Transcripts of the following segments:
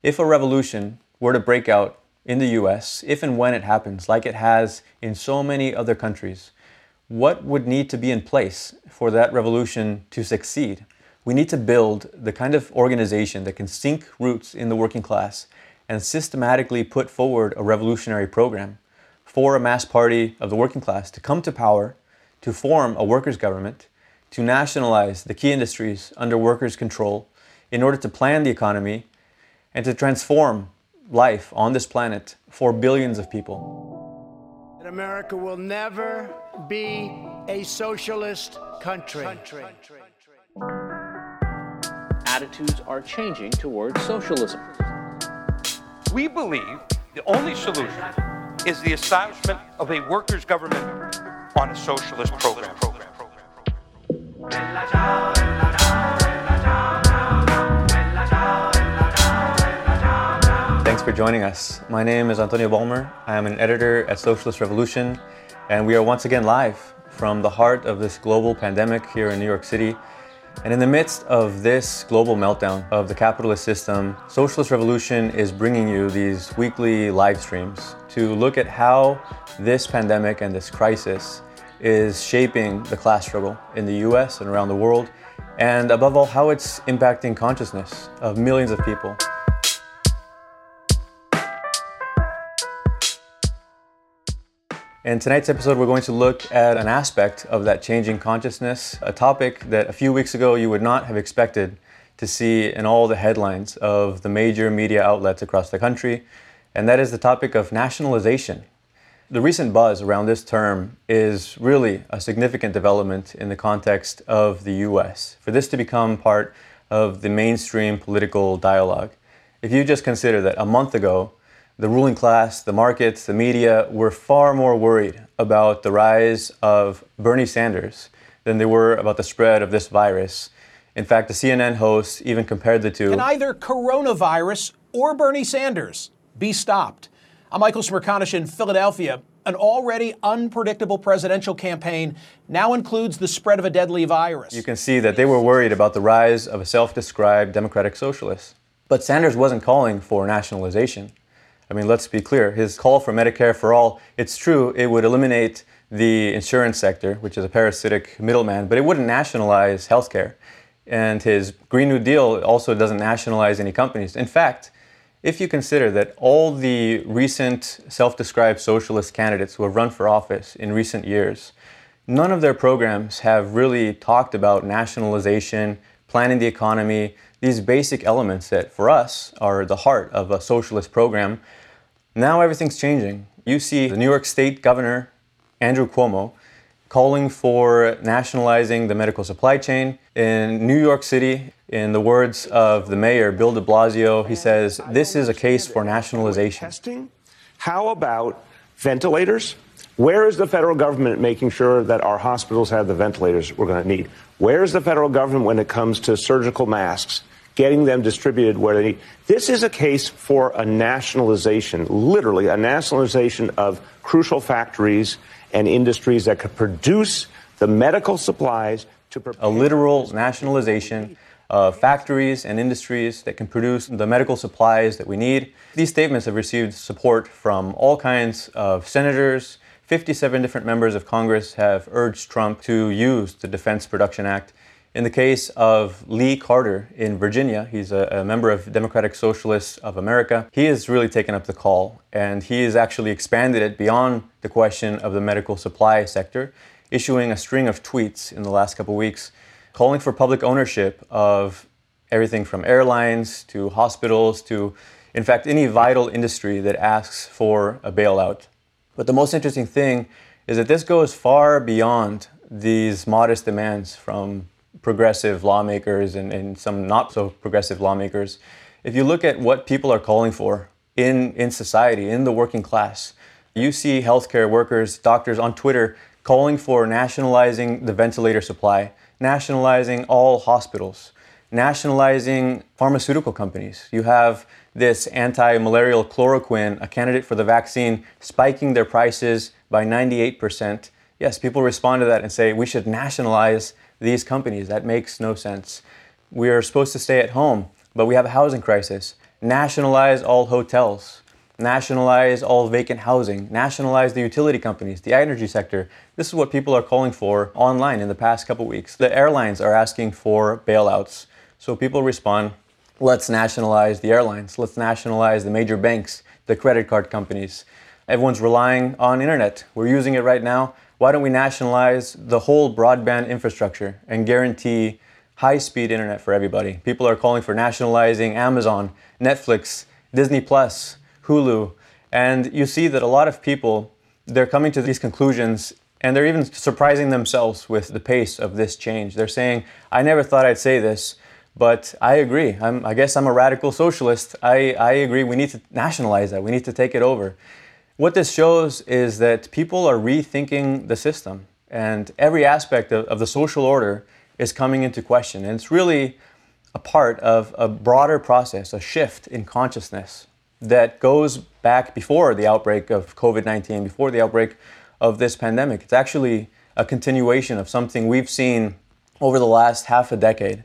If a revolution were to break out in the US, if and when it happens, like it has in so many other countries, what would need to be in place for that revolution to succeed? We need to build the kind of organization that can sink roots in the working class and systematically put forward a revolutionary program for a mass party of the working class to come to power, to form a workers' government, to nationalize the key industries under workers' control in order to plan the economy and to transform life on this planet for billions of people. America will never be a socialist country. Attitudes are changing towards socialism. We believe the only solution is the establishment of a workers' government on a socialist program. Thanks for joining us. My name is Antonio Balmer. I am an editor at Socialist Revolution, and we are once again live from the heart of this global pandemic here in New York City. And in the midst of this global meltdown of the capitalist system, Socialist Revolution is bringing you these weekly live streams to look at how this pandemic and this crisis is shaping the class struggle in the US and around the world, and above all, how it's impacting consciousness of millions of people. In tonight's episode, we're going to look at an aspect of that changing consciousness, a topic that a few weeks ago you would not have expected to see in all the headlines of the major media outlets across the country, and that is the topic of nationalization. The recent buzz around this term is really a significant development in the context of the US, for this to become part of the mainstream political dialogue. If you just consider that a month ago, the ruling class, the markets, the media were far more worried about the rise of Bernie Sanders than they were about the spread of this virus. In fact, the CNN host even compared the two. Can either coronavirus or Bernie Sanders be stopped? I'm Michael Smirkanish in Philadelphia. An already unpredictable presidential campaign now includes the spread of a deadly virus. You can see that they were worried about the rise of a self-described democratic socialist. But Sanders wasn't calling for nationalization. I mean, let's be clear, his call for Medicare for all, it's true, it would eliminate the insurance sector, which is a parasitic middleman, but it wouldn't nationalize healthcare. And his Green New Deal also doesn't nationalize any companies. In fact, if you consider that all the recent self-described socialist candidates who have run for office in recent years, none of their programs have really talked about nationalization, planning the economy, these basic elements that, for us, are the heart of a socialist program. Now everything's changing. You see the New York State Governor, Andrew Cuomo, calling for nationalizing the medical supply chain. In New York City, in the words of the mayor, Bill de Blasio, he says, this is a case for nationalization. Testing? How about ventilators? Where is the federal government making sure that our hospitals have the ventilators we're going to need? Where is the federal government when it comes to surgical masks, getting them distributed where they need? This is a case for a nationalization, literally a nationalization of crucial factories and industries that could produce the medical supplies to prepare. A literal nationalization of factories and industries that can produce the medical supplies that we need. These statements have received support from all kinds of senators. 57 different members of Congress have urged Trump to use the Defense Production Act. In the case of Lee Carter in Virginia, he's a member of Democratic Socialists of America. He has really taken up the call, and he has actually expanded it beyond the question of the medical supply sector, issuing a string of tweets in the last couple of weeks, calling for public ownership of everything from airlines to hospitals to, in fact, any vital industry that asks for a bailout. But the most interesting thing is that this goes far beyond these modest demands from progressive lawmakers and some not so progressive lawmakers. If you look at what people are calling for in society, in the working class, you see healthcare workers, doctors on Twitter calling for nationalizing the ventilator supply, nationalizing all hospitals, nationalizing pharmaceutical companies. You have this anti-malarial chloroquine, a candidate for the vaccine, spiking their prices by 98%. Yes, people respond to that and say, we should nationalize these companies. That makes no sense. We are supposed to stay at home, but we have a housing crisis. Nationalize all hotels. Nationalize all vacant housing. Nationalize the utility companies, the energy sector. This is what people are calling for online in the past couple weeks. The airlines are asking for bailouts. So people respond, let's nationalize the airlines. Let's nationalize the major banks, the credit card companies. Everyone's relying on internet. We're using it right now. Why don't we nationalize the whole broadband infrastructure and guarantee high-speed internet for everybody? People are calling for nationalizing Amazon, Netflix, Disney Plus, Hulu. And you see that a lot of people, they're coming to these conclusions and they're even surprising themselves with the pace of this change. They're saying, I never thought I'd say this, but I agree. I guess I'm a radical socialist. I agree. We need to nationalize that. We need to take it over. What this shows is that people are rethinking the system, and every aspect of the social order is coming into question. And it's really a part of a broader process, a shift in consciousness that goes back before the outbreak of COVID-19, before the outbreak of this pandemic. It's actually a continuation of something we've seen over the last half a decade.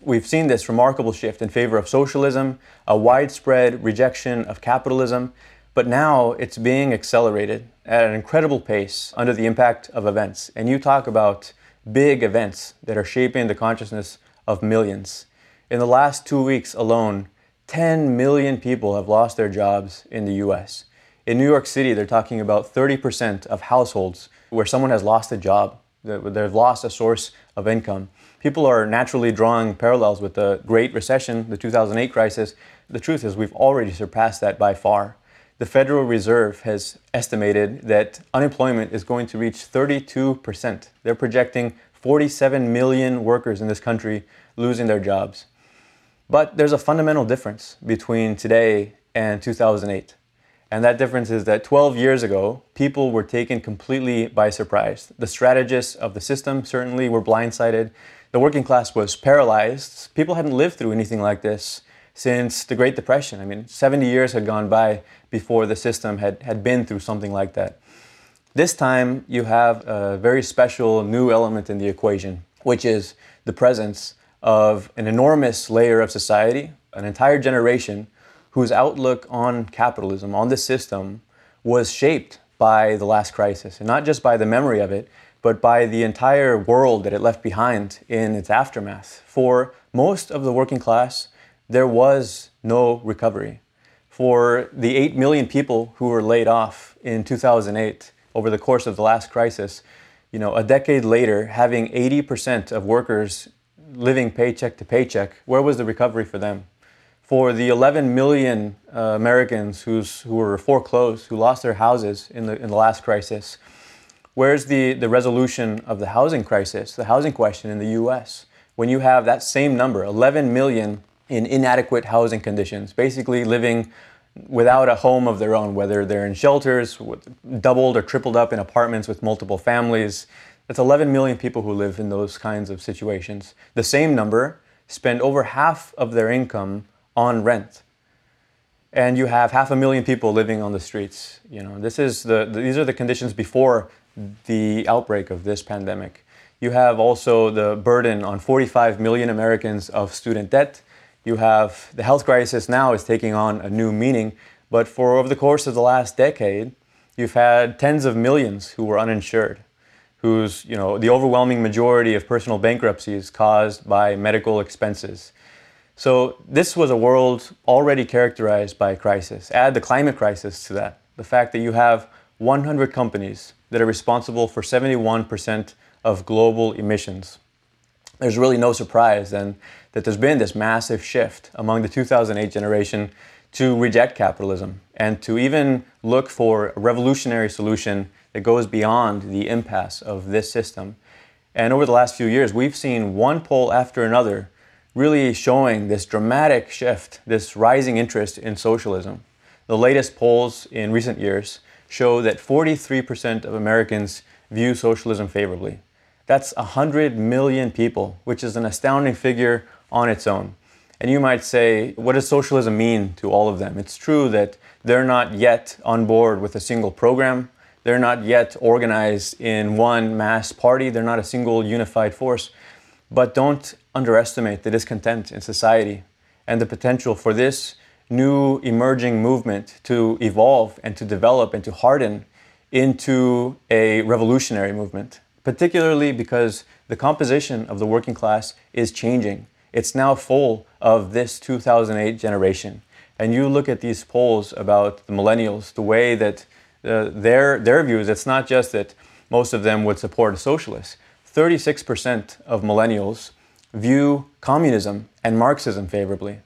We've seen this remarkable shift in favor of socialism, a widespread rejection of capitalism, but now it's being accelerated at an incredible pace under the impact of events. And you talk about big events that are shaping the consciousness of millions. In the last 2 weeks alone, 10 million people have lost their jobs in the US. In New York City, they're talking about 30% of households where someone has lost a job, they've lost a source of income. People are naturally drawing parallels with the Great Recession, the 2008 crisis. The truth is we've already surpassed that by far. The Federal Reserve has estimated that unemployment is going to reach 32%. They're projecting 47 million workers in this country losing their jobs. But there's a fundamental difference between today and 2008. And that difference is that 12 years ago, people were taken completely by surprise. The strategists of the system certainly were blindsided. The working class was paralyzed. People hadn't lived through anything like this since the Great Depression. I mean, 70 years had gone by before the system had been through something like that. This time, you have a very special new element in the equation, which is the presence of an enormous layer of society, an entire generation, whose outlook on capitalism, on the system, was shaped by the last crisis. And not just by the memory of it, but by the entire world that it left behind in its aftermath. For most of the working class, there was no recovery. For the 8 million people who were laid off in 2008 over the course of the last crisis, you know, a decade later, having 80% of workers living paycheck to paycheck, where was the recovery for them? For the 11 million Americans who were foreclosed, who lost their houses in the last crisis, where's the resolution of the housing crisis, the housing question in the US? When you have that same number, 11 million in inadequate housing conditions, basically living without a home of their own, whether they're in shelters, doubled or tripled up in apartments with multiple families. That's 11 million people who live in those kinds of situations. The same number spend over half of their income on rent. And you have 500,000 people living on the streets. You know, this is these are the conditions before the outbreak of this pandemic. You have also the burden on 45 million Americans of student debt. You have the health crisis now is taking on a new meaning, but for over the course of the last decade, you've had tens of millions who were uninsured, whose, you know, the overwhelming majority of personal bankruptcies caused by medical expenses. So this was a world already characterized by crisis. Add the climate crisis to that. The fact that you have 100 companies that are responsible for 71% of global emissions. There's really no surprise then that there's been this massive shift among the 2008 generation to reject capitalism and to even look for a revolutionary solution that goes beyond the impasse of this system. And over the last few years, we've seen one poll after another really showing this dramatic shift, this rising interest in socialism. The latest polls in recent years show that 43% of Americans view socialism favorably. That's 100 million people, which is an astounding figure on its own. And you might say, what does socialism mean to all of them? It's true that they're not yet on board with a single program. They're not yet organized in one mass party. They're not a single unified force. But don't underestimate the discontent in society and the potential for this new emerging movement to evolve and to develop and to harden into a revolutionary movement, particularly because the composition of the working class is changing. It's now full of this 2008 generation. And you look at these polls about the millennials, the way that their views, it's not just that most of them would support a socialist. 36% of millennials view communism and Marxism favorably.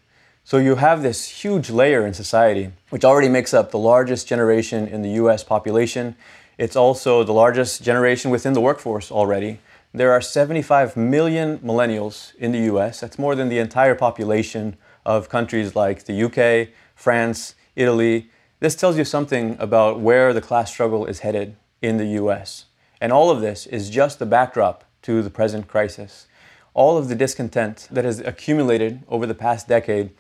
So you have this huge layer in society, which already makes up the largest generation in the US population. It's also the largest generation within the workforce already. There are 75 million millennials in the US. That's more than the entire population of countries like the UK, France, Italy. This tells you something about where the class struggle is headed in the US. And all of this is just the backdrop to the present crisis. All of the discontent that has accumulated over the past decade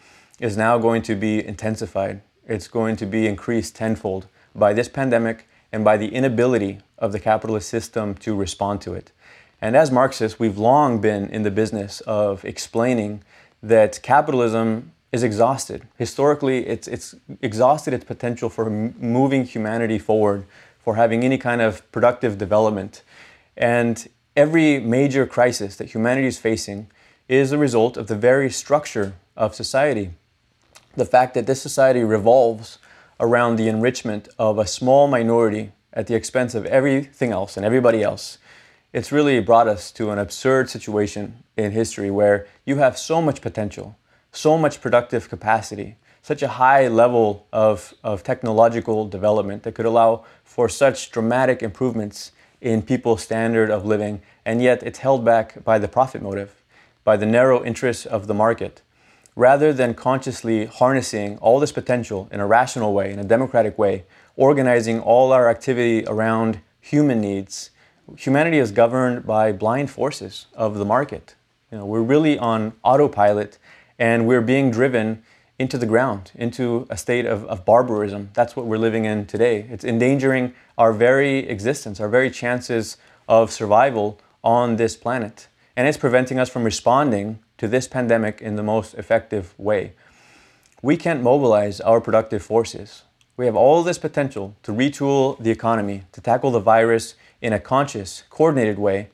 is now going to be intensified. It's going to be increased tenfold by this pandemic and by the inability of the capitalist system to respond to it. And as Marxists, we've long been in the business of explaining that capitalism is exhausted. Historically, it's exhausted its potential for moving humanity forward, for having any kind of productive development. And every major crisis that humanity is facing is a result of the very structure of society. The fact that this society revolves around the enrichment of a small minority at the expense of everything else and everybody else. It's really brought us to an absurd situation in history where you have so much potential, so much productive capacity, such a high level of technological development that could allow for such dramatic improvements in people's standard of living, and yet it's held back by the profit motive, by the narrow interests of the market. Rather than consciously harnessing all this potential in a rational way, in a democratic way, organizing all our activity around human needs, humanity is governed by blind forces of the market. You know, we're really on autopilot, and we're being driven into the ground, into a state of barbarism. That's what we're living in today. It's endangering our very existence, our very chances of survival on this planet. And it's preventing us from responding to this pandemic in the most effective way. We can't mobilize our productive forces. We have all this potential to retool the economy, to tackle the virus in a conscious, coordinated way.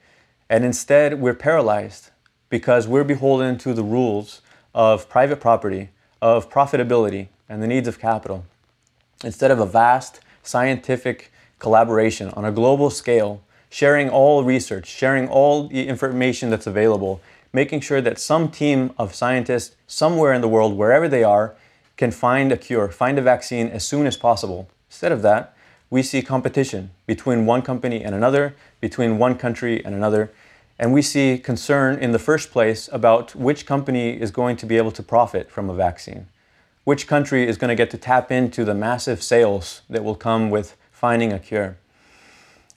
And instead, we're paralyzed because we're beholden to the rules of private property, of profitability and the needs of capital. Instead of a vast scientific collaboration on a global scale, sharing all research, sharing all the information that's available, making sure that some team of scientists somewhere in the world, wherever they are, can find a cure, find a vaccine as soon as possible. Instead of that, we see competition between one company and another, between one country and another, and we see concern in the first place about which company is going to be able to profit from a vaccine, which country is going to get to tap into the massive sales that will come with finding a cure.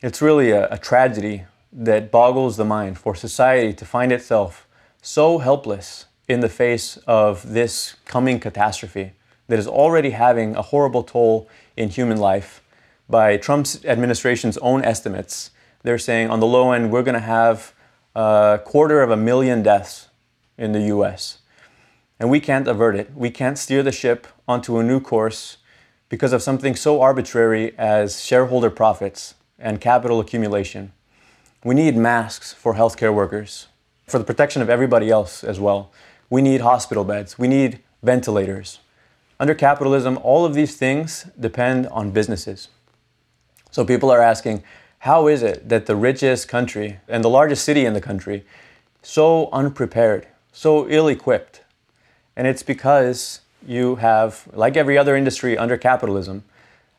It's really a tragedy that boggles the mind for society to find itself so helpless in the face of this coming catastrophe that is already having a horrible toll in human life. By Trump's administration's own estimates, they're saying on the low end, we're going to have a quarter of a million deaths in the US. And we can't avert it. We can't steer the ship onto a new course because of something so arbitrary as shareholder profits and capital accumulation. We need masks for healthcare workers, for the protection of everybody else as well. We need hospital beds. We need ventilators. Under capitalism, all of these things depend on businesses. So people are asking, how is it that the richest country and the largest city in the country so unprepared, so ill-equipped? And it's because you have, like every other industry under capitalism,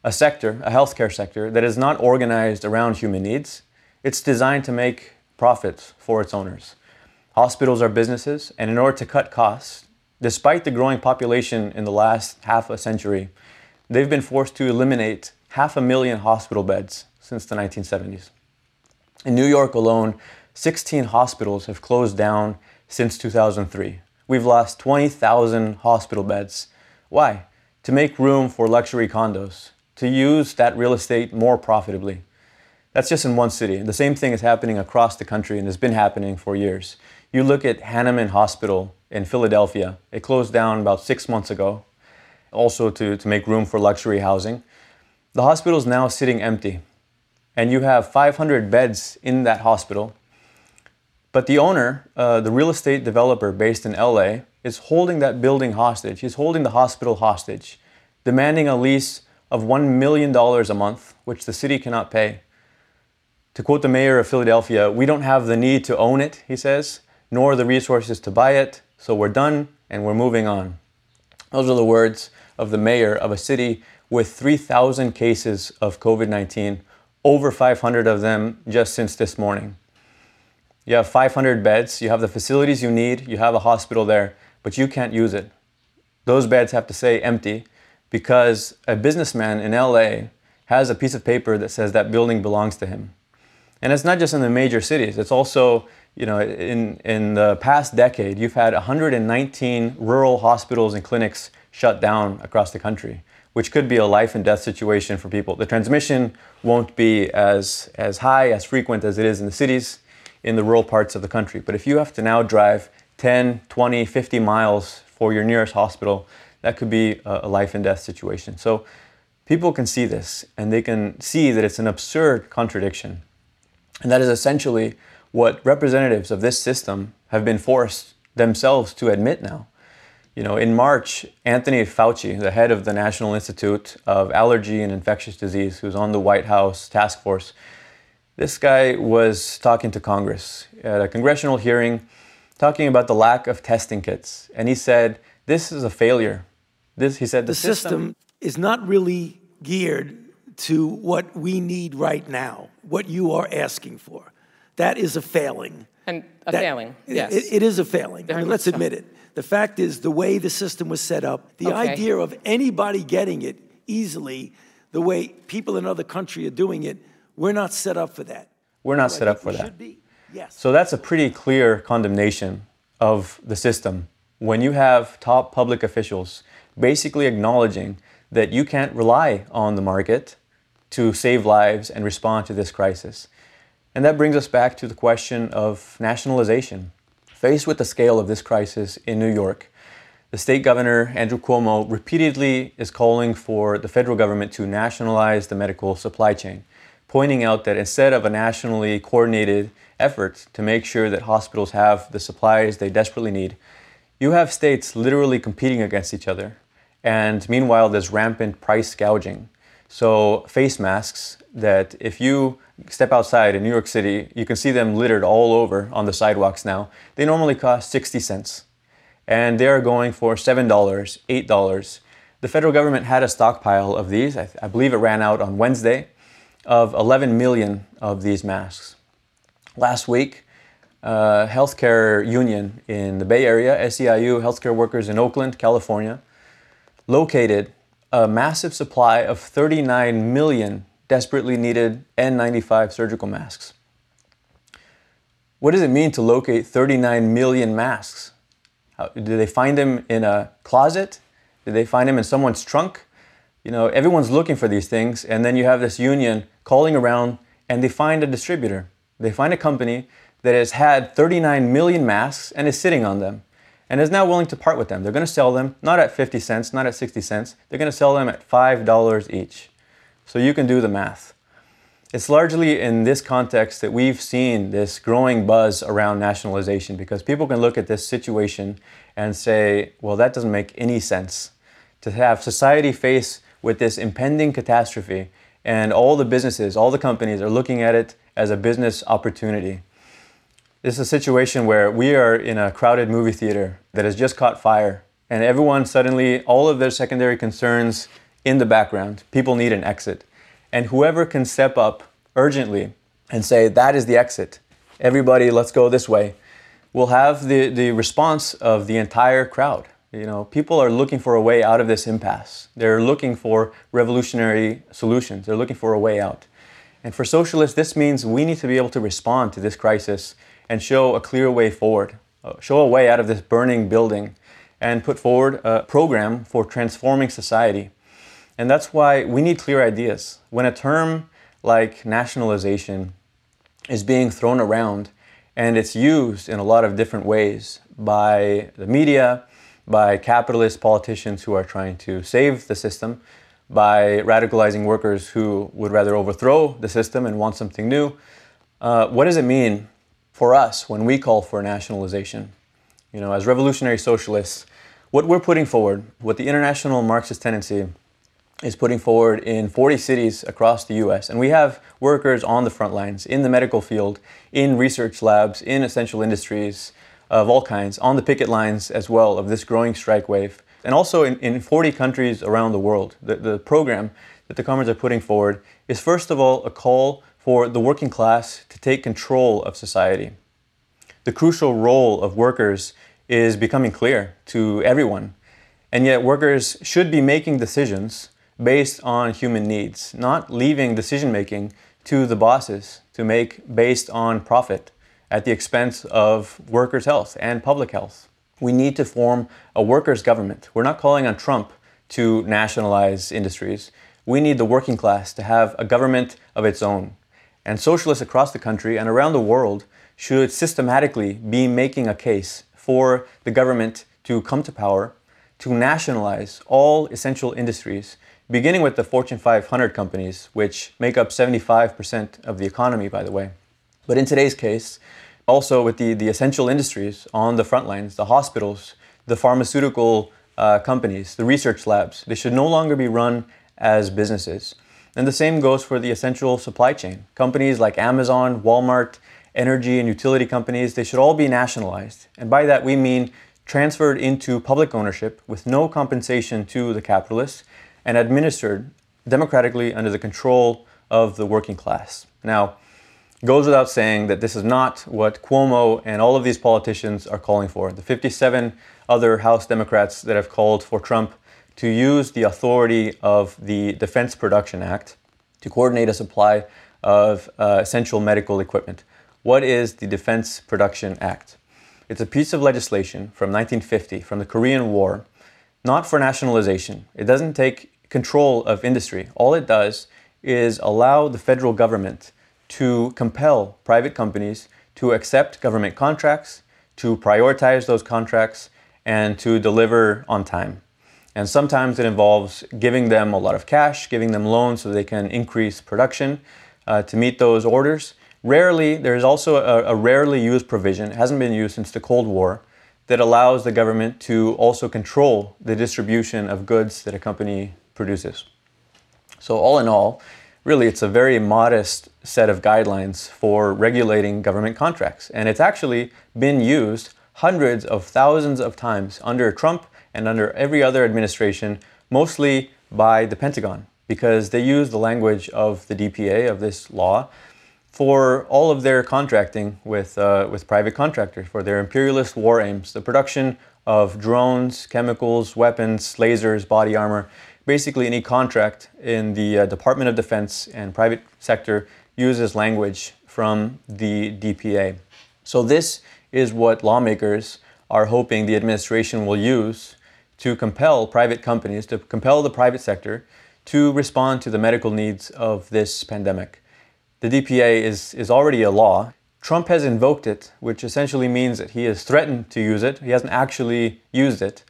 a sector, a healthcare sector, that is not organized around human needs. It's designed to make profits for its owners. Hospitals are businesses, and in order to cut costs, despite the growing population in the last half a century, they've been forced to eliminate 500,000 hospital beds since the 1970s. In New York alone, 16 hospitals have closed down since 2003. We've lost 20,000 hospital beds. Why? To make room for luxury condos, to use that real estate more profitably. That's just in one city. The same thing is happening across the country and has been happening for years. You look at Hahnemann Hospital in Philadelphia. It closed down about 6 months ago. also to make room for luxury housing. The hospital is now sitting empty, and you have 500 beds in that hospital. But the owner, the real estate developer based in LA, is holding that building hostage. He's holding the hospital hostage, demanding a lease of $1 million a month, which the city cannot pay. To quote the mayor of Philadelphia, "We don't have the need to own it," he says, "nor the resources to buy it, so we're done and we're moving on." Those are the words of the mayor of a city with 3,000 cases of COVID-19, over 500 of them just since this morning. You have 500 beds, you have the facilities you need, you have a hospital there, but you can't use it. Those beds have to stay empty because a businessman in LA has a piece of paper that says that building belongs to him. And it's not just in the major cities, it's also, you know, in the past decade, you've had 119 rural hospitals and clinics shut down across the country, which could be a life and death situation for people. The transmission won't be as high, as frequent as it is in the cities, in the rural parts of the country. But if you have to now drive 10, 20, 50 miles for your nearest hospital, that could be a life and death situation. So people can see this, and they can see that it's an absurd contradiction. And that is essentially what representatives of this system have been forced themselves to admit now. You know, in March, Anthony Fauci, the head of the National Institute of Allergy and Infectious Disease, who's on the White House task force, this guy was talking to Congress at a congressional hearing, talking about the lack of testing kits. And he said, this is a failure. He said, the system is not really geared to what we need right now, what you are asking for. That is a failing. And a failing, yes. It is a failing. I mean, let's admit it. The fact is, the way the system was set up, the idea of anybody getting it easily, the way people in other countries are doing it, we're not set up for that. We're not set up for that. Should be? Yes. So that's a pretty clear condemnation of the system. When you have top public officials basically acknowledging that you can't rely on the market to save lives and respond to this crisis. And that brings us back to the question of nationalization. Faced with the scale of this crisis in New York, the state governor, Andrew Cuomo, repeatedly is calling for the federal government to nationalize the medical supply chain, pointing out that instead of a nationally coordinated effort to make sure that hospitals have the supplies they desperately need, you have states literally competing against each other. And meanwhile, there's rampant price gouging. So face masks that if you step outside in New York City, you can see them littered all over on the sidewalks now. They normally cost 60 cents. And they are going for $7, $8. The federal government had a stockpile of these. I believe it ran out on Wednesday, of 11 million of these masks. Last week, healthcare union in the Bay Area, SEIU, healthcare workers in Oakland, California, located a massive supply of 39 million desperately needed N95 surgical masks. What does it mean to locate 39 million masks? Did they find them in a closet? Did they find them in someone's trunk? You know, everyone's looking for these things, and then you have this union calling around, and they find a distributor. They find a company that has had 39 million masks and is sitting on them, and is now willing to part with them. They're going to sell them, not at 50 cents, not at 60 cents. They're going to sell them at $5 each. So you can do the math. It's largely in this context that we've seen this growing buzz around nationalization, because people can look at this situation and say, well, that doesn't make any sense. To have society face with this impending catastrophe, and all the businesses, all the companies are looking at it as a business opportunity. This is a situation where we are in a crowded movie theater that has just caught fire, and everyone suddenly, all of their secondary concerns in the background, people need an exit. And whoever can step up urgently and say, that is the exit, everybody, let's go this way, will have the response of the entire crowd. You know, people are looking for a way out of this impasse. They're looking for revolutionary solutions. They're looking for a way out. And for socialists, this means we need to be able to respond to this crisis and show a clear way forward, show a way out of this burning building, and put forward a program for transforming society. And that's why we need clear ideas. When a term like nationalization is being thrown around, and it's used in a lot of different ways by the media, by capitalist politicians who are trying to save the system, by radicalizing workers who would rather overthrow the system and want something new. What does it mean for us when we call for nationalization? You know, as revolutionary socialists, what we're putting forward, what the International Marxist Tendency is putting forward in 40 cities across the US, and we have workers on the front lines, in the medical field, in research labs, in essential industries of all kinds, on the picket lines as well of this growing strike wave, and also in 40 countries around the world. The program that the Comrades are putting forward is, first of all, a call for the working class to take control of society. The crucial role of workers is becoming clear to everyone, and yet workers should be making decisions based on human needs, not leaving decision-making to the bosses to make based on profit at the expense of workers' health and public health. We need to form a workers' government. We're not calling on Trump to nationalize industries. We need the working class to have a government of its own. And socialists across the country and around the world should systematically be making a case for the government to come to power, to nationalize all essential industries, beginning with the Fortune 500 companies, which make up 75% of the economy, by the way. But in today's case, also with the essential industries on the front lines, the hospitals, the pharmaceutical companies, the research labs, they should no longer be run as businesses. And the same goes for the essential supply chain. Companies like Amazon, Walmart, energy and utility companies, they should all be nationalized. And by that we mean transferred into public ownership with no compensation to the capitalists and administered democratically under the control of the working class. Now, goes without saying that this is not what Cuomo and all of these politicians are calling for. The 57 other House Democrats that have called for Trump to use the authority of the Defense Production Act to coordinate a supply of essential medical equipment. What is the Defense Production Act? It's a piece of legislation from 1950, from the Korean War, not for nationalization. It doesn't take control of industry. All it does is allow the federal government to compel private companies to accept government contracts, to prioritize those contracts, and to deliver on time. And sometimes it involves giving them a lot of cash, giving them loans so they can increase production to meet those orders. Rarely, there is also a rarely used provision, it hasn't been used since the Cold War, that allows the government to also control the distribution of goods that a company produces. So all in all, really, it's a very modest set of guidelines for regulating government contracts. And it's actually been used hundreds of thousands of times under Trump and under every other administration, mostly by the Pentagon, because they use the language of the DPA, of this law, for all of their contracting with private contractors, for their imperialist war aims, the production of drones, chemicals, weapons, lasers, body armor. Basically, any contract in the Department of Defense and private sector uses language from the DPA. So this is what lawmakers are hoping the administration will use to compel private companies, to compel the private sector to respond to the medical needs of this pandemic. The DPA is already a law. Trump has invoked it, which essentially means that he has threatened to use it. He hasn't actually used it.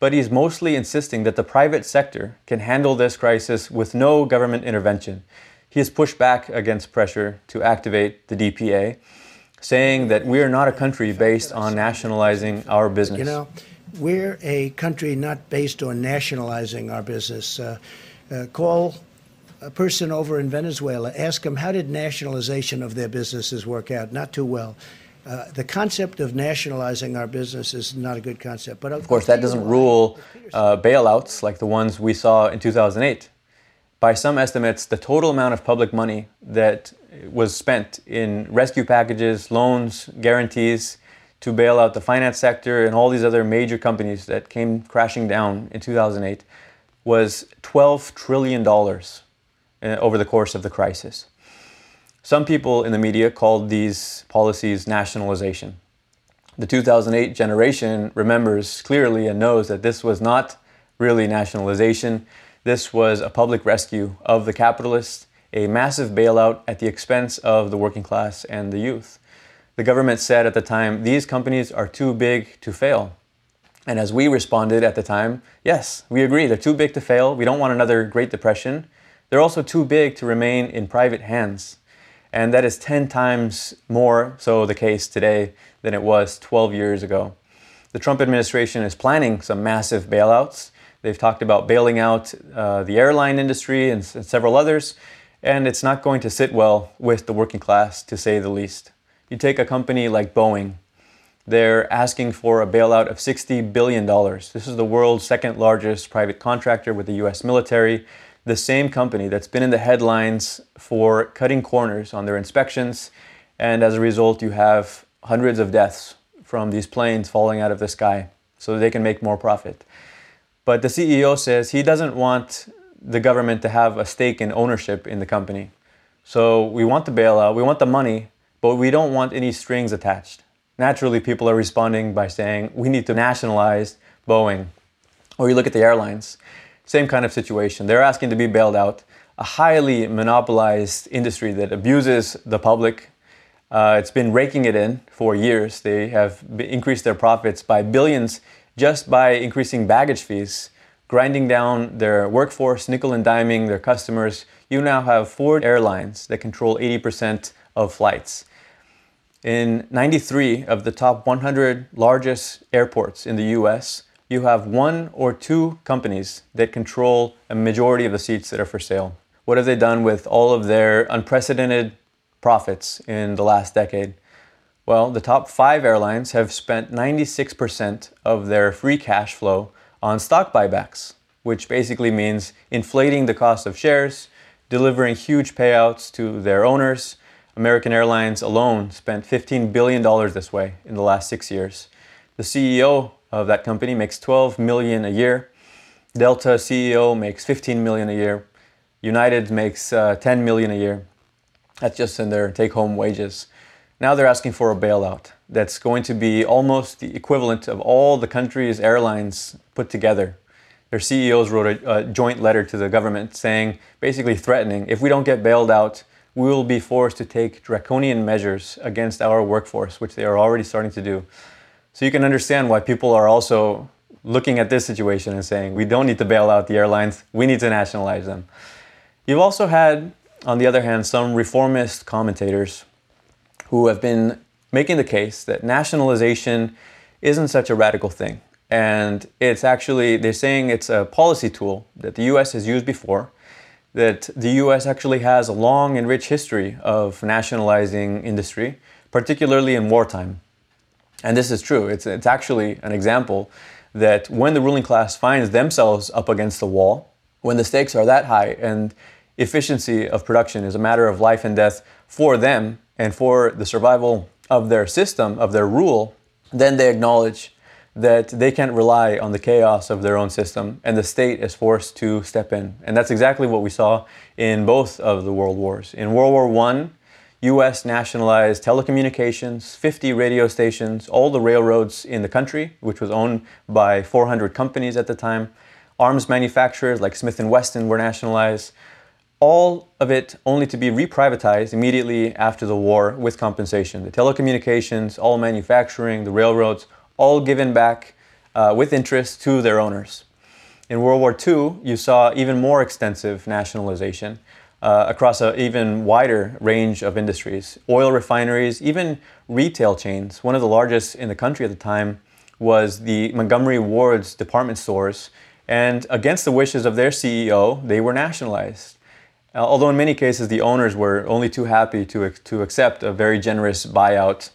But he's mostly insisting that the private sector can handle this crisis with no government intervention. He has pushed back against pressure to activate the DPA, saying that we are not a country based on nationalizing our business. You know, we're a country not based on nationalizing our business. Call a person over in Venezuela, ask them how did nationalization of their businesses work out? Not too well. The concept of nationalizing our business is not a good concept. But of course, that doesn't rule bailouts like the ones we saw in 2008. By some estimates, the total amount of public money that was spent in rescue packages, loans, guarantees to bail out the finance sector and all these other major companies that came crashing down in 2008 was $12 trillion over the course of the crisis. Some people in the media called these policies nationalization. The 2008 generation remembers clearly and knows that this was not really nationalization. This was a public rescue of the capitalists, a massive bailout at the expense of the working class and the youth. The government said at the time, these companies are too big to fail. And as we responded at the time, yes, we agree, they're too big to fail. We don't want another Great Depression. They're also too big to remain in private hands. And that is 10 times more so the case today than it was 12 years ago. The Trump administration is planning some massive bailouts. They've talked about bailing out the airline industry and several others, and it's not going to sit well with the working class, to say the least. You take a company like Boeing. They're asking for a bailout of $60 billion. This is the world's second largest private contractor with the US military. The same company that's been in the headlines for cutting corners on their inspections. And as a result, you have hundreds of deaths from these planes falling out of the sky so they can make more profit. But the CEO says he doesn't want the government to have a stake in ownership in the company. So we want the bailout, we want the money, but we don't want any strings attached. Naturally, people are responding by saying, we need to nationalize Boeing. Or you look at the airlines, same kind of situation. They're asking to be bailed out. A highly monopolized industry that abuses the public. It's been raking it in for years. They have increased their profits by billions just by increasing baggage fees, grinding down their workforce, nickel and diming their customers. You now have four airlines that control 80% of flights. In 93 of the top 100 largest airports in the US, you have one or two companies that control a majority of the seats that are for sale. What have they done with all of their unprecedented profits in the last decade? Well, the top five airlines have spent 96% of their free cash flow on stock buybacks, which basically means inflating the cost of shares, delivering huge payouts to their owners. American Airlines alone spent $15 billion this way in the last 6 years. The CEO of that company makes $12 million a year. Delta CEO makes $15 million a year. United makes $10 million a year. That's just in their take-home wages. Now they're asking for a bailout that's going to be almost the equivalent of all the country's airlines put together. Their CEOs wrote a joint letter to the government saying, basically threatening, if we don't get bailed out, we will be forced to take draconian measures against our workforce, which they are already starting to do. So you can understand why people are also looking at this situation and saying, we don't need to bail out the airlines, we need to nationalize them. You've also had, on the other hand, some reformist commentators who have been making the case that nationalization isn't such a radical thing. And it's actually, they're saying it's a policy tool that the US has used before, that the US actually has a long and rich history of nationalizing industry, particularly in wartime. And this is true. It's actually an example that when the ruling class finds themselves up against the wall, when the stakes are that high and efficiency of production is a matter of life and death for them and for the survival of their system, of their rule, then they acknowledge that they can't rely on the chaos of their own system, and the state is forced to step in. And that's exactly what we saw in both of the world wars. In World War I, US nationalized telecommunications, 50 radio stations, all the railroads in the country, which was owned by 400 companies at the time. Arms manufacturers like Smith & Wesson were nationalized. All of it only to be reprivatized immediately after the war with compensation. The telecommunications, all manufacturing, the railroads, all given back with interest to their owners. In World War II, you saw even more extensive nationalization across an even wider range of industries. Oil refineries, even retail chains. One of the largest in the country at the time was the Montgomery Ward's department stores. And against the wishes of their CEO, they were nationalized. Although in many cases, the owners were only too happy to accept a very generous buyout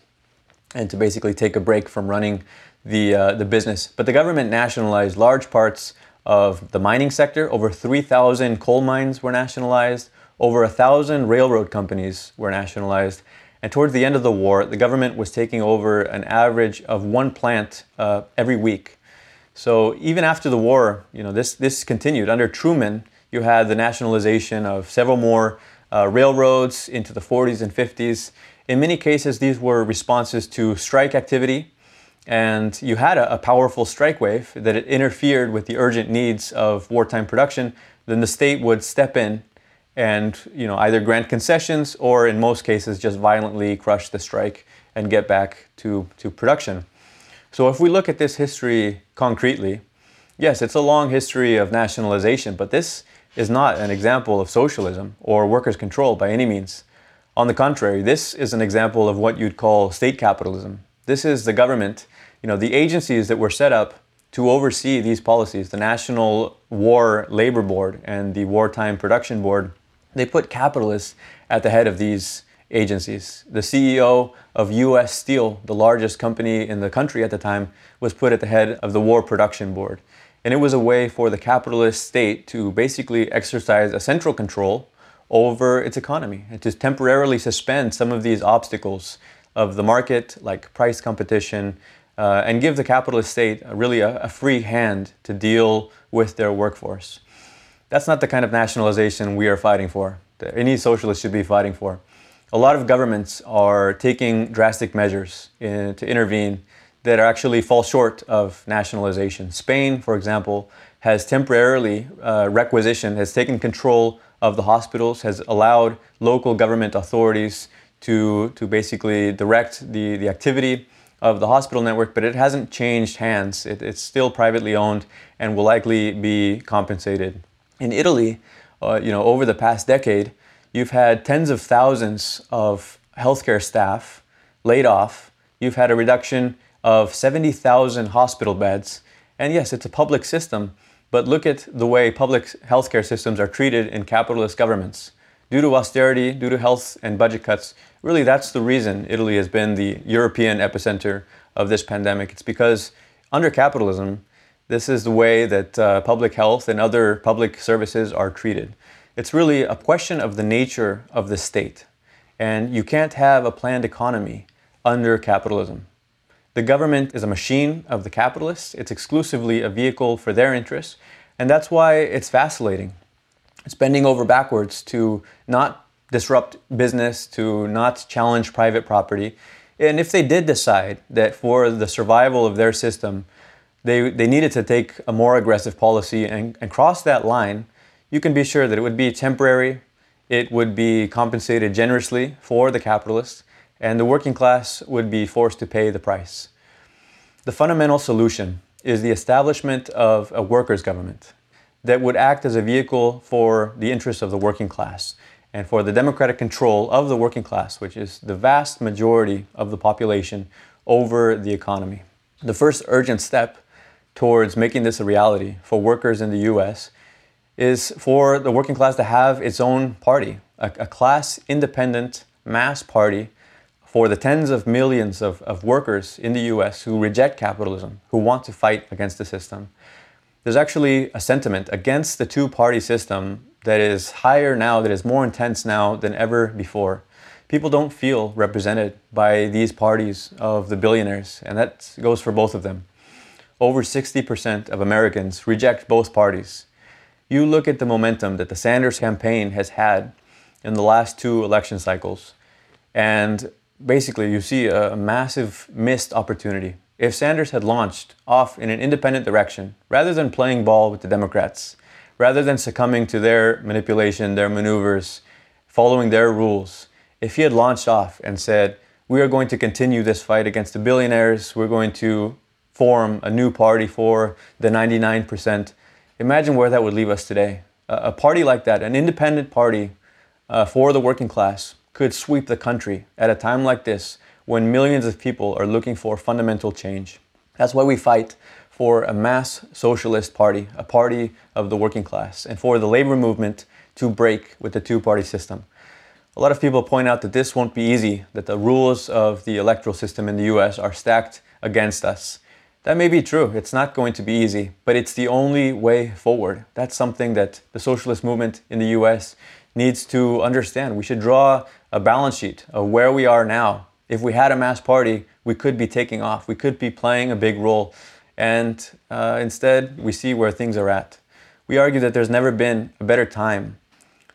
and to basically take a break from running the business. But the government nationalized large parts of the mining sector. Over 3,000 coal mines were nationalized. Over 1,000 railroad companies were nationalized. And towards the end of the war, the government was taking over an average of one plant every week. So even after the war, this continued. Under Truman, you had the nationalization of several more railroads into the 40s and 50s. In many cases, these were responses to strike activity, and you had a powerful strike wave that it interfered with the urgent needs of wartime production. Then the state would step in and either grant concessions or, in most cases, just violently crush the strike and get back to production. So if we look at this history concretely, yes, it's a long history of nationalization, but this is not an example of socialism or workers' control by any means. On the contrary, this is an example of what you'd call state capitalism. This is the government, the agencies that were set up to oversee these policies, the National War Labor Board and the Wartime Production Board. They put capitalists at the head of these agencies. The CEO of U.S. Steel, the largest company in the country at the time, was put at the head of the War Production Board. And it was a way for the capitalist state to basically exercise a central control over its economy and to temporarily suspend some of these obstacles of the market, like price competition, and give the capitalist state a free hand to deal with their workforce. That's not the kind of nationalization we are fighting for, that any socialist should be fighting for. A lot of governments are taking drastic measures to intervene that are actually fall short of nationalization. Spain, for example, has temporarily requisitioned, has taken control of the hospitals, has allowed local government authorities to basically direct the activity of the hospital network, but it hasn't changed hands. It's still privately owned and will likely be compensated. In Italy, over the past decade, you've had tens of thousands of healthcare staff laid off. You've had a reduction of 70,000 hospital beds. And yes, it's a public system, but look at the way public healthcare systems are treated in capitalist governments. Due to austerity, due to health and budget cuts, really that's the reason Italy has been the European epicenter of this pandemic. It's because under capitalism, this is the way that public health and other public services are treated. It's really a question of the nature of the state. And you can't have a planned economy under capitalism. The government is a machine of the capitalists. It's exclusively a vehicle for their interests. And that's why it's vacillating. It's bending over backwards to not disrupt business, to not challenge private property. And if they did decide that for the survival of their system, they needed to take a more aggressive policy and cross that line, you can be sure that it would be temporary. It would be compensated generously for the capitalists, and the working class would be forced to pay the price. The fundamental solution is the establishment of a workers' government that would act as a vehicle for the interests of the working class and for the democratic control of the working class, which is the vast majority of the population, over the economy. The first urgent step towards making this a reality for workers in the US is for the working class to have its own party, a class-independent mass party for the tens of millions of workers in the US who reject capitalism, who want to fight against the system. There's actually a sentiment against the two-party system that is higher now, that is more intense now than ever before. People don't feel represented by these parties of the billionaires, and that goes for both of them. Over 60% of Americans reject both parties. You look at the momentum that the Sanders campaign has had in the last two election cycles, and basically, you see a massive missed opportunity. If Sanders had launched off in an independent direction, rather than playing ball with the Democrats, rather than succumbing to their manipulation, their maneuvers, following their rules, if he had launched off and said, we are going to continue this fight against the billionaires, we're going to form a new party for the 99%, imagine where that would leave us today. A party like that, an independent party for the working class, could sweep the country at a time like this when millions of people are looking for fundamental change. That's why we fight for a mass socialist party, a party of the working class, and for the labor movement to break with the two-party system. A lot of people point out that this won't be easy, that the rules of the electoral system in the US are stacked against us. That may be true, it's not going to be easy, but it's the only way forward. That's something that the socialist movement in the US needs to understand. We should draw a balance sheet of where we are now. If we had a mass party, we could be taking off. We could be playing a big role. And instead, we see where things are at. We argue that there's never been a better time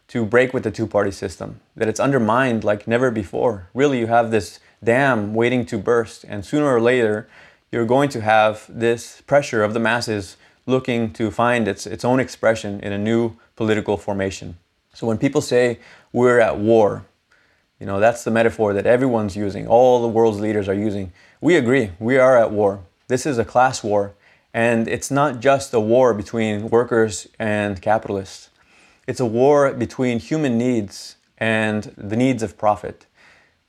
to break with the two-party system, that it's undermined like never before. Really, you have this dam waiting to burst, and sooner or later, you're going to have this pressure of the masses looking to find its own expression in a new political formation. So when people say we're at war, that's the metaphor that everyone's using, all the world's leaders are using. We agree, we are at war. This is a class war, and it's not just a war between workers and capitalists. It's a war between human needs and the needs of profit.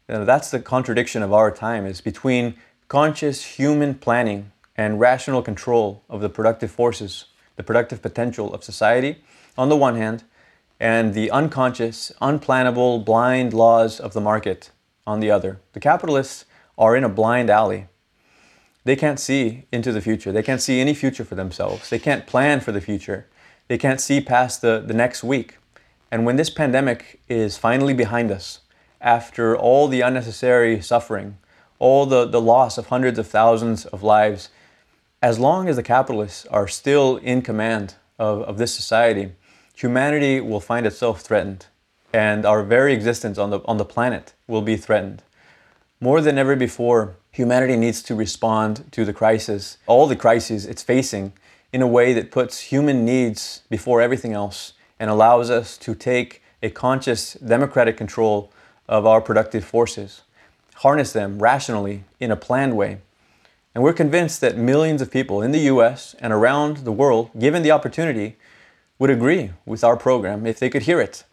That's the contradiction of our time, is between conscious human planning and rational control of the productive forces, the productive potential of society on the one hand, and the unconscious, unplannable, blind laws of the market on the other. The capitalists are in a blind alley. They can't see into the future. They can't see any future for themselves. They can't plan for the future. They can't see past the next week. And when this pandemic is finally behind us, after all the unnecessary suffering, all the loss of hundreds of thousands of lives, as long as the capitalists are still in command of this society, humanity will find itself threatened, and our very existence on the planet will be threatened. More than ever before, humanity needs to respond to the crisis, all the crises it's facing, in a way that puts human needs before everything else and allows us to take a conscious democratic control of our productive forces, harness them rationally in a planned way. And we're convinced that millions of people in the US and around the world, given the opportunity, would agree with our program if they could hear it.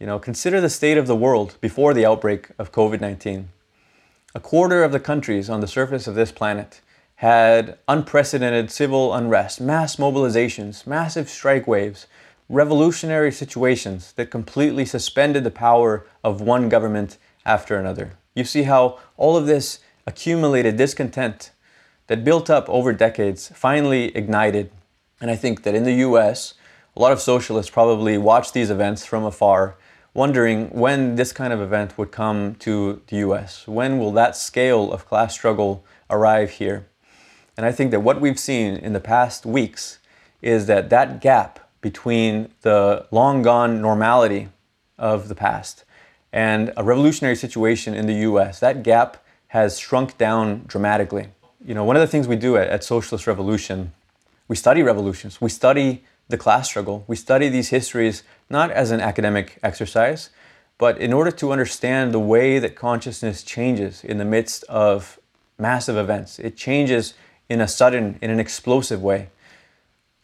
Consider the state of the world before the outbreak of COVID-19. A quarter of the countries on the surface of this planet had unprecedented civil unrest, mass mobilizations, massive strike waves, revolutionary situations that completely suspended the power of one government after another. You see how all of this accumulated discontent that built up over decades finally ignited. And I think that in the US, a lot of socialists probably watched these events from afar, wondering when this kind of event would come to the US. When will that scale of class struggle arrive here? And I think that what we've seen in the past weeks is that gap between the long-gone normality of the past and a revolutionary situation in the US, that gap has shrunk down dramatically. One of the things we do at Socialist Revolution, we study revolutions, we study the class struggle. We study these histories not as an academic exercise, but in order to understand the way that consciousness changes in the midst of massive events. It changes in an explosive way.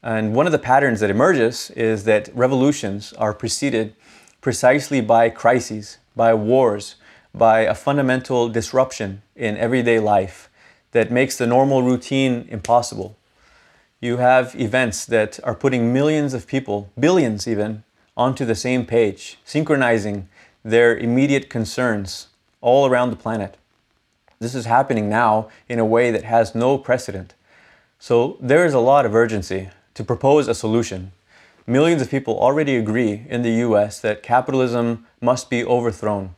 And one of the patterns that emerges is that revolutions are preceded precisely by crises, by wars, by a fundamental disruption in everyday life that makes the normal routine impossible. You have events that are putting millions of people, billions even, onto the same page, synchronizing their immediate concerns all around the planet. This is happening now in a way that has no precedent. So there is a lot of urgency to propose a solution. Millions of people already agree in the US that capitalism must be overthrown.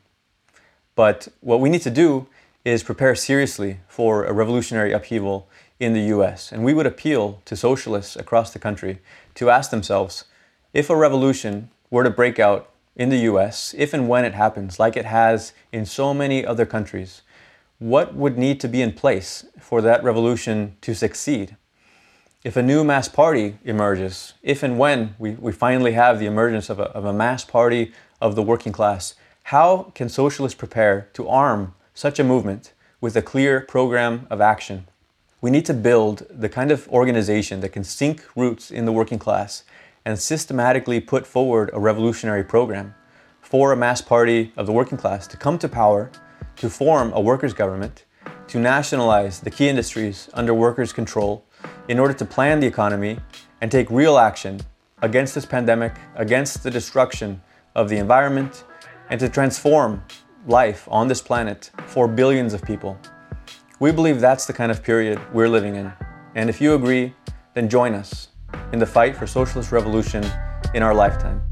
But what we need to do is prepare seriously for a revolutionary upheaval in the US. And we would appeal to socialists across the country to ask themselves, if a revolution were to break out in the US, if and when it happens, like it has in so many other countries, what would need to be in place for that revolution to succeed? If a new mass party emerges, if and when we finally have the emergence of a mass party of the working class, how can socialists prepare to arm such a movement with a clear program of action? We need to build the kind of organization that can sink roots in the working class and systematically put forward a revolutionary program for a mass party of the working class to come to power, to form a workers' government, to nationalize the key industries under workers' control in order to plan the economy and take real action against this pandemic, against the destruction of the environment, and to transform life on this planet for billions of people. We believe that's the kind of period we're living in. And if you agree, then join us in the fight for socialist revolution in our lifetime.